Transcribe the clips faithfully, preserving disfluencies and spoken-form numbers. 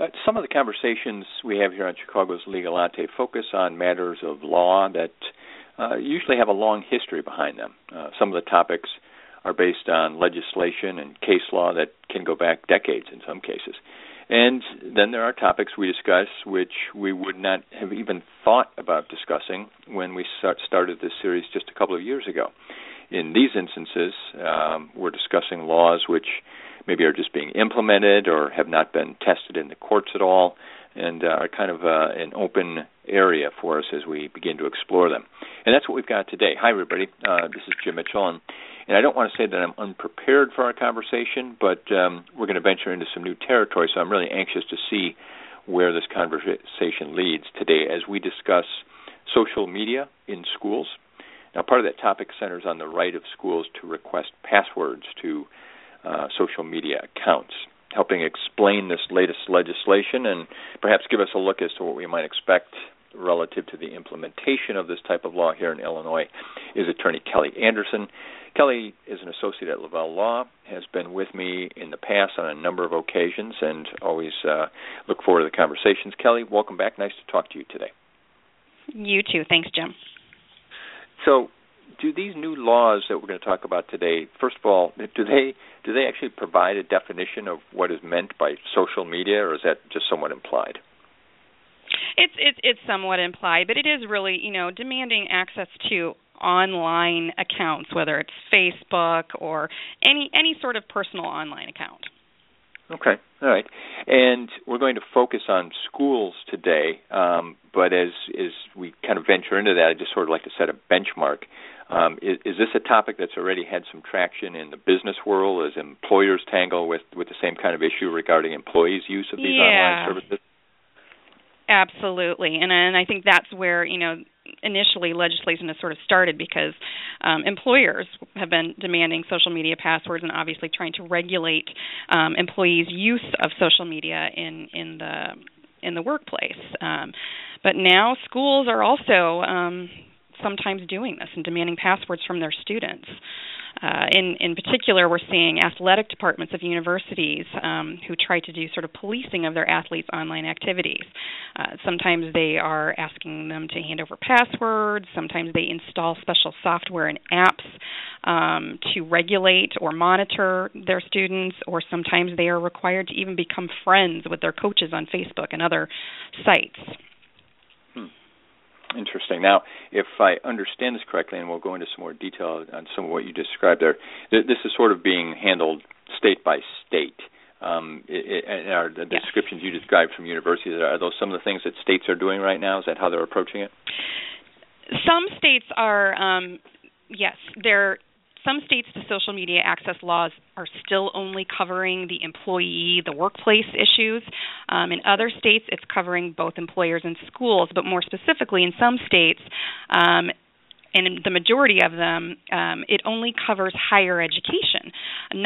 Uh, some of the conversations we have here on Chicago's Legal Latte focus on matters of law that uh, usually have a long history behind them. Uh, some of the topics are based on legislation and case law that can go back decades in some cases. And then there are topics we discuss which we would not have even thought about discussing when we start, started this series just a couple of years ago. In these instances, um, we're discussing laws which maybe are just being implemented or have not been tested in the courts at all, and uh, are kind of uh, an open area for us as we begin to explore them. And that's what we've got today. Hi, everybody. Uh, this is Jim Mitchell, and, and I don't want to say that I'm unprepared for our conversation, but um, we're going to venture into some new territory, so I'm really anxious to see where this conversation leads today as we discuss social media in schools. Now, part of that topic centers on the right of schools to request passwords to Uh, social media accounts. Helping explain this latest legislation and perhaps give us a look as to what we might expect relative to the implementation of this type of law here in Illinois is attorney Kelly Anderson. Kelly is an associate at Lavelle Law, has been with me in the past on a number of occasions, and always uh, look forward to the conversations. Kelly, welcome back. Nice to talk to you today. You too. Thanks, Jim. So, do these new laws that we're going to talk about today, first of all, do they do they actually provide a definition of what is meant by social media, or is that just somewhat implied? It's it's, it's somewhat implied, but it is really, you know, demanding access to online accounts, whether it's Facebook or any any sort of personal online account. Okay, all right. And we're going to focus on schools today, um, but as, as we kind of venture into that, I'd just sort of like to set a benchmark. Um, is, is this a topic that's already had some traction in the business world as employers tangle with, with the same kind of issue regarding employees' use of these yeah. online services? Absolutely, and and I think that's where, you know, initially legislation has sort of started because um, employers have been demanding social media passwords and obviously trying to regulate um, employees' use of social media in, in the in the workplace. Um, but now schools are also um, sometimes doing this and demanding passwords from their students. Uh, in, in particular, we're seeing athletic departments of universities um, who try to do sort of policing of their athletes' online activities. Uh, sometimes they are asking them to hand over passwords. Sometimes they install special software and apps um, to regulate or monitor their students, or sometimes they are required to even become friends with their coaches on Facebook and other sites. Interesting. Now, if I understand this correctly, and we'll go into some more detail on some of what you described there, th- this is sort of being handled state by state. Um, it, it, and are the yes. descriptions you described from universities, are those some of the things that states are doing right now? Is that how they're approaching it? Some states are, um, yes, they're Some states, the social media access laws are still only covering the employee, the workplace issues. Um, in other states, it's covering both employers and schools, but more specifically in some states, um, and in the majority of them, um, it only covers higher education,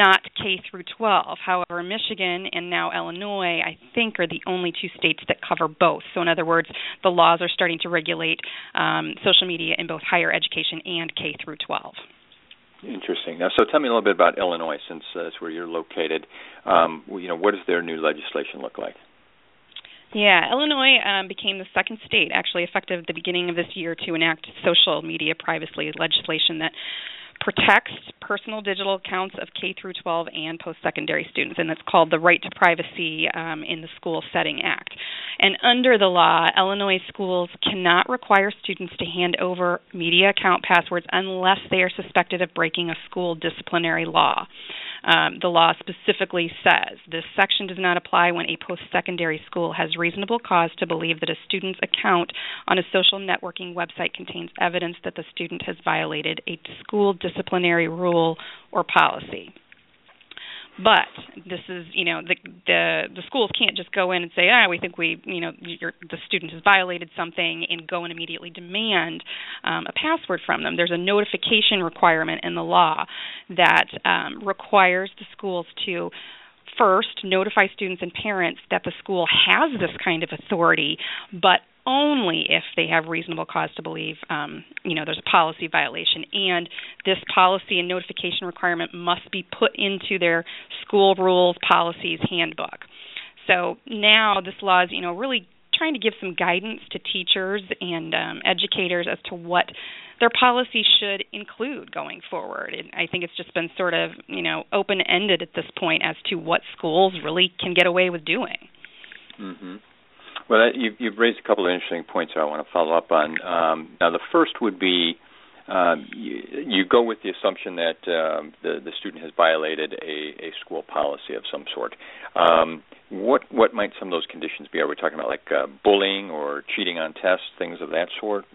not K through twelve. However, Michigan and now Illinois, I think, are the only two states that cover both. So in other words, the laws are starting to regulate um, social media in both higher education and K through twelve. Interesting. Now, so tell me a little bit about Illinois, since uh, that's where you're located. Um, you know, what does their new legislation look like? Yeah, Illinois um, became the second state, actually effective at the beginning of this year, to enact social media privacy legislation that protects personal digital accounts of K through twelve and post-secondary students, and it's called the Right to Privacy um, in the School Setting Act. And under the law, Illinois schools cannot require students to hand over media account passwords unless they are suspected of breaking a school disciplinary law. Um, the law specifically says this section does not apply when a post-secondary school has reasonable cause to believe that a student's account on a social networking website contains evidence that the student has violated a school disciplinary rule or policy. But this is, you know, the the, the schools can't just go in and say, ah, we think we, you know, your, the student has violated something and go and immediately demand um, a password from them. There's a notification requirement in the law that um, requires the schools to first notify students and parents that the school has this kind of authority, but only if they have reasonable cause to believe, um, you know, there's a policy violation. And this policy and notification requirement must be put into their school rules, policies, handbook. So now this law is, you know, really trying to give some guidance to teachers and um, educators as to what their policy should include going forward. And I think it's just been sort of, you know, open-ended at this point as to what schools really can get away with doing. Mm-hmm. Well, you've raised a couple of interesting points that I want to follow up on. Um, now, the first would be um, you, you go with the assumption that um, the, the student has violated a, a school policy of some sort. Um, what what might some of those conditions be? Are we talking about like uh, bullying or cheating on tests, things of that sort?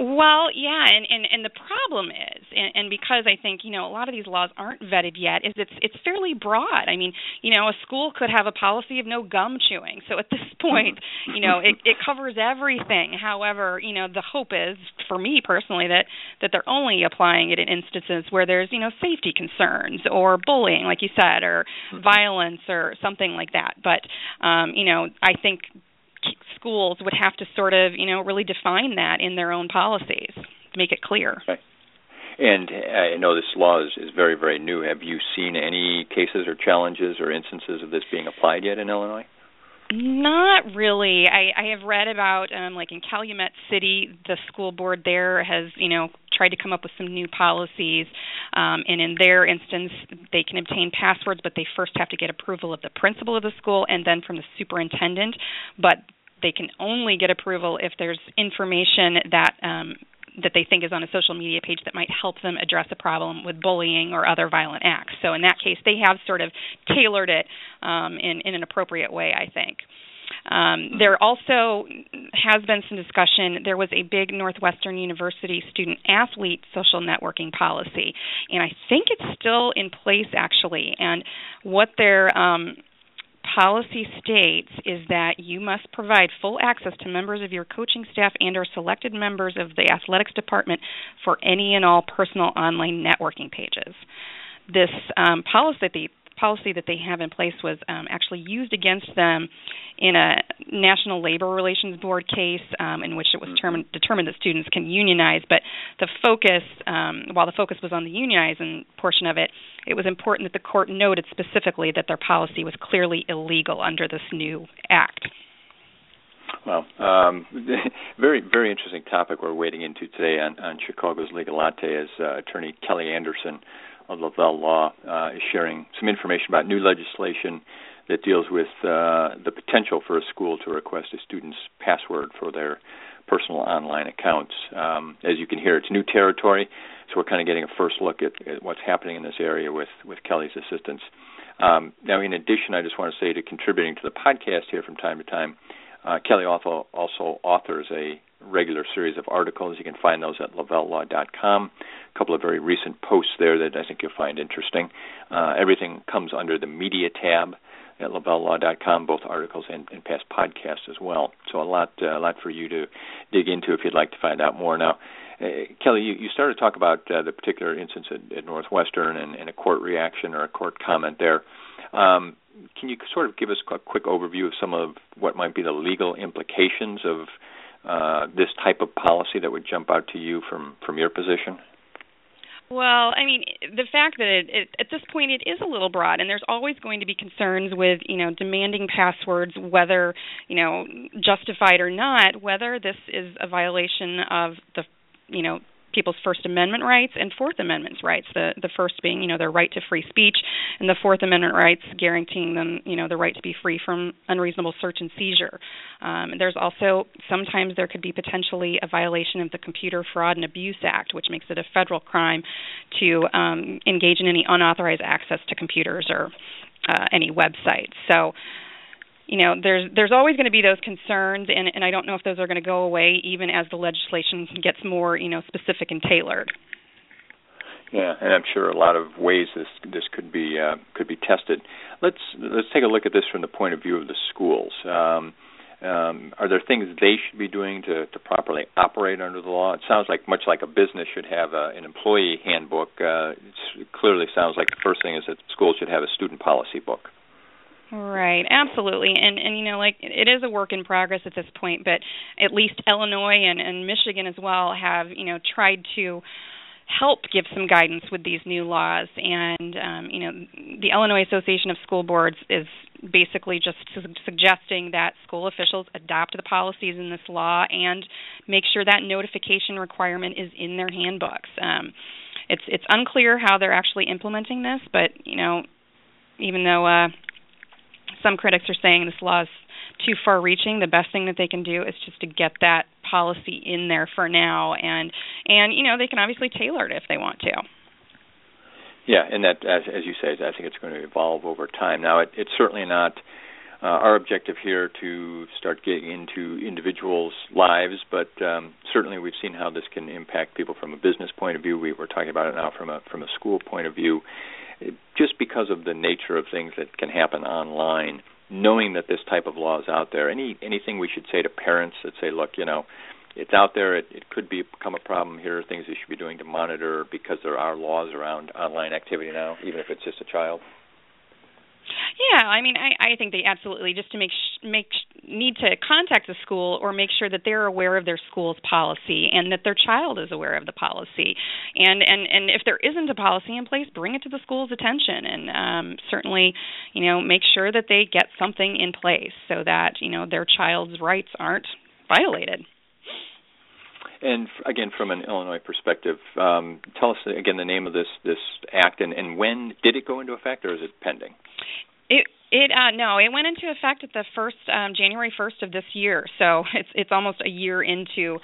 Well, yeah, and, and, and the problem is, and, and because I think, you know, a lot of these laws aren't vetted yet, is it's it's fairly broad. I mean, you know, a school could have a policy of no gum chewing. So at this point, you know, it, it covers everything. However, you know, the hope is, for me personally, that, that they're only applying it in instances where there's, you know, safety concerns or bullying, like you said, or violence or something like that. But, um, you know, I think schools would have to sort of, you know, really define that in their own policies to make it clear. Okay. And I know this law is, is very, very new. Have you seen any cases or challenges or instances of this being applied yet in Illinois? Not really. I, I have read about, um, like in Calumet City, the school board there has, you know, tried to come up with some new policies, um, and in their instance, they can obtain passwords, but they first have to get approval of the principal of the school and then from the superintendent, but they can only get approval if there's information that um, that they think is on a social media page that might help them address a problem with bullying or other violent acts. So in that case, they have sort of tailored it um, in, in an appropriate way, I think. Um, there also has been some discussion. There was a big Northwestern University student-athlete social networking policy, and I think it's still in place, actually. And what their um, policy states is that you must provide full access to members of your coaching staff and or selected members of the athletics department for any and all personal online networking pages. This um, policy... policy that they have in place was um, actually used against them in a National Labor Relations Board case um, in which it was term- determined that students can unionize, but the focus, um, while the focus was on the unionizing portion of it, it was important that the court noted specifically that their policy was clearly illegal under this new act. Well, um, very, very interesting topic we're wading into today on, on Chicago's Legal Latte as uh, Attorney Kelly Anderson of Lavelle Law uh, is sharing some information about new legislation that deals with uh, the potential for a school to request a student's password for their personal online accounts. Um, as you can hear, it's new territory, so we're kind of getting a first look at, at what's happening in this area with, with Kelly's assistance. Um, now, in addition, I just want to say to contributing to the podcast here from time to time, uh, Kelly also, also authors a regular series of articles. You can find those at lavelle law dot com. A couple of very recent posts there that I think you'll find interesting. Uh, everything comes under the media tab at lavelle law dot com, both articles and, and past podcasts as well. So a lot, uh, a lot for you to dig into if you'd like to find out more. Now, uh, Kelly, you, you started to talk about uh, the particular instance at, at Northwestern and, and a court reaction or a court comment there. Um, can you sort of give us a quick overview of some of what might be the legal implications of Uh, this type of policy that would jump out to you from, from your position? Well, I mean, the fact that it, it, at this point it is a little broad, and there's always going to be concerns with, you know, demanding passwords, whether, you know, justified or not, whether this is a violation of the, you know, people's First Amendment rights and Fourth Amendment rights, the the first being, you know, their right to free speech, and the Fourth Amendment rights guaranteeing them, you know, the right to be free from unreasonable search and seizure. Um, and there's also, sometimes there could be potentially a violation of the Computer Fraud and Abuse Act, which makes it a federal crime to um, engage in any unauthorized access to computers or uh, any websites. So, you know, there's there's always going to be those concerns, and, and I don't know if those are going to go away even as the legislation gets more, you know, specific and tailored. Yeah, and I'm sure a lot of ways this this could be uh, could be tested. Let's let's take a look at this from the point of view of the schools. Um, um, are there things they should be doing to, to properly operate under the law? It sounds like much like a business should have a, an employee handbook. Uh, it clearly sounds like the first thing is that schools should have a student policy book. Right, absolutely. And, and you know, like, it is a work in progress at this point, but at least Illinois and, and Michigan as well have, you know, tried to help give some guidance with these new laws. And, um, you know, the Illinois Association of School Boards is basically just su- suggesting that school officials adopt the policies in this law and make sure that notification requirement is in their handbooks. Um, it's, it's unclear how they're actually implementing this, but, you know, even though uh, some critics are saying this law is too far-reaching, the best thing that they can do is just to get that policy in there for now, and and you know they can obviously tailor it if they want to. Yeah, and that, as, as you say, I think it's going to evolve over time. Now, it, it's certainly not uh, our objective here to start getting into individuals' lives, but um, certainly we've seen how this can impact people from a business point of view. We were talking about it now from a from a school point of view. Just because of the nature of things that can happen online, knowing that this type of law is out there, any anything we should say to parents that say, look, you know, it's out there, it, it could be, become a problem, here are things you should be doing to monitor because there are laws around online activity now, even if it's just a child? Yeah, I mean, I, I think they absolutely just to make sh- make sh- need to contact the school or make sure that they're aware of their school's policy and that their child is aware of the policy. And and, and if there isn't a policy in place, bring it to the school's attention and um, certainly, you know, make sure that they get something in place so that, you know, their child's rights aren't violated. And, again, from an Illinois perspective, um, tell us, again, the name of this, this act, and, and when did it go into effect, or is it pending? It it uh, no, it went into effect at the first um, January first of this year, so it's it's almost a year into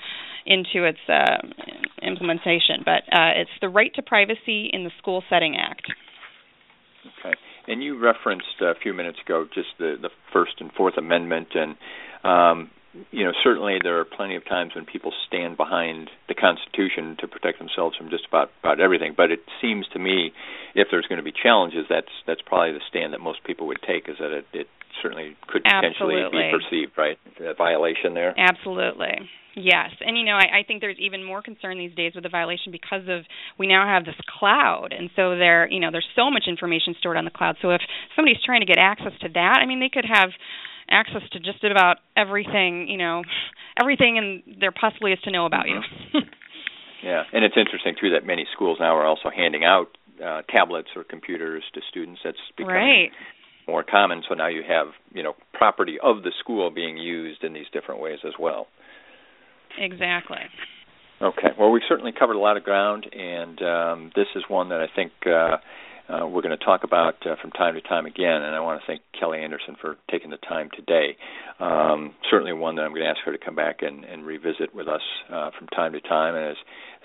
into its uh, implementation. But uh, it's the Right to Privacy in the School Setting Act. Okay. And you referenced a few minutes ago just the, the First and Fourth Amendment, and um, you know, certainly there are plenty of times when people stand behind the Constitution to protect themselves from just about, about everything. But it seems to me, if there's going to be challenges, that's that's probably the stand that most people would take, is that it, it certainly could potentially Absolutely. Be perceived, right? A violation there? Absolutely. Yes. And, you know, I, I think there's even more concern these days with the violation because of we now have this cloud. And so there, you know, there's so much information stored on the cloud. So if somebody's trying to get access to that, I mean, they could have access to just about everything, you know, everything and there possibly is to know about mm-hmm. you. Yeah, and it's interesting, too, that many schools now are also handing out uh, tablets or computers to students. That's becoming right. more common, so now you have, you know, property of the school being used in these different ways as well. Exactly. Okay, well, we've certainly covered a lot of ground, and um, this is one that I think uh, Uh, we're going to talk about uh, from time to time again, and I want to thank Kelly Anderson for taking the time today. Um, certainly one that I'm going to ask her to come back and, and revisit with us uh, from time to time, and as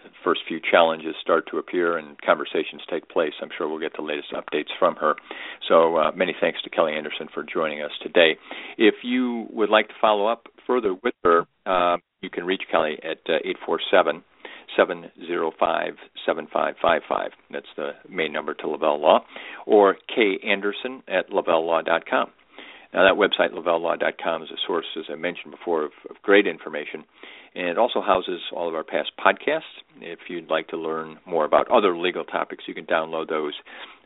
the first few challenges start to appear and conversations take place, I'm sure we'll get the latest updates from her. So uh, many thanks to Kelly Anderson for joining us today. If you would like to follow up further with her, uh, you can reach Kelly at uh, eight four seven, eight four seven seven zero five, seven five five five. That's the main number to Lavelle Law, or kanderson at lavelle law dot com. Now, that website, lavelle law dot com, is a source, as I mentioned before, of, of great information, and it also houses all of our past podcasts. If you'd like to learn more about other legal topics, you can download those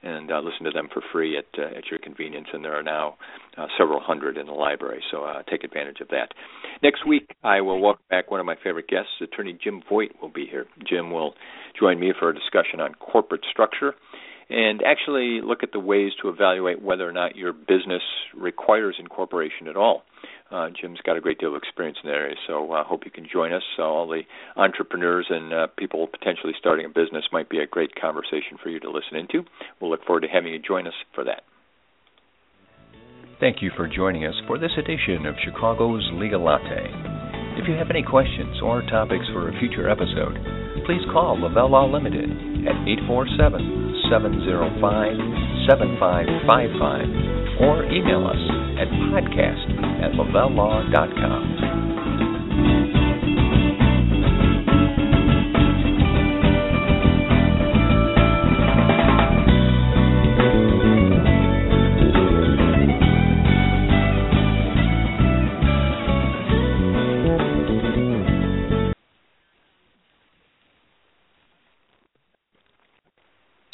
and uh, listen to them for free at uh, at your convenience, and there are now uh, several hundred in the library, so uh, take advantage of that. Next week, I will welcome back one of my favorite guests. Attorney Jim Voigt will be here. Jim will join me for a discussion on corporate structure, and actually look at the ways to evaluate whether or not your business requires incorporation at all. Uh, Jim's got a great deal of experience in that area, so I uh, hope you can join us. So all the entrepreneurs and uh, people potentially starting a business might be a great conversation for you to listen into. We'll look forward to having you join us for that. Thank you for joining us for this edition of Chicago's Legal Latte. If you have any questions or topics for a future episode, please call Lavelle Law Limited at eight four seven, seven zero five, seven five five five or email us at podcast at lavelle law dot com.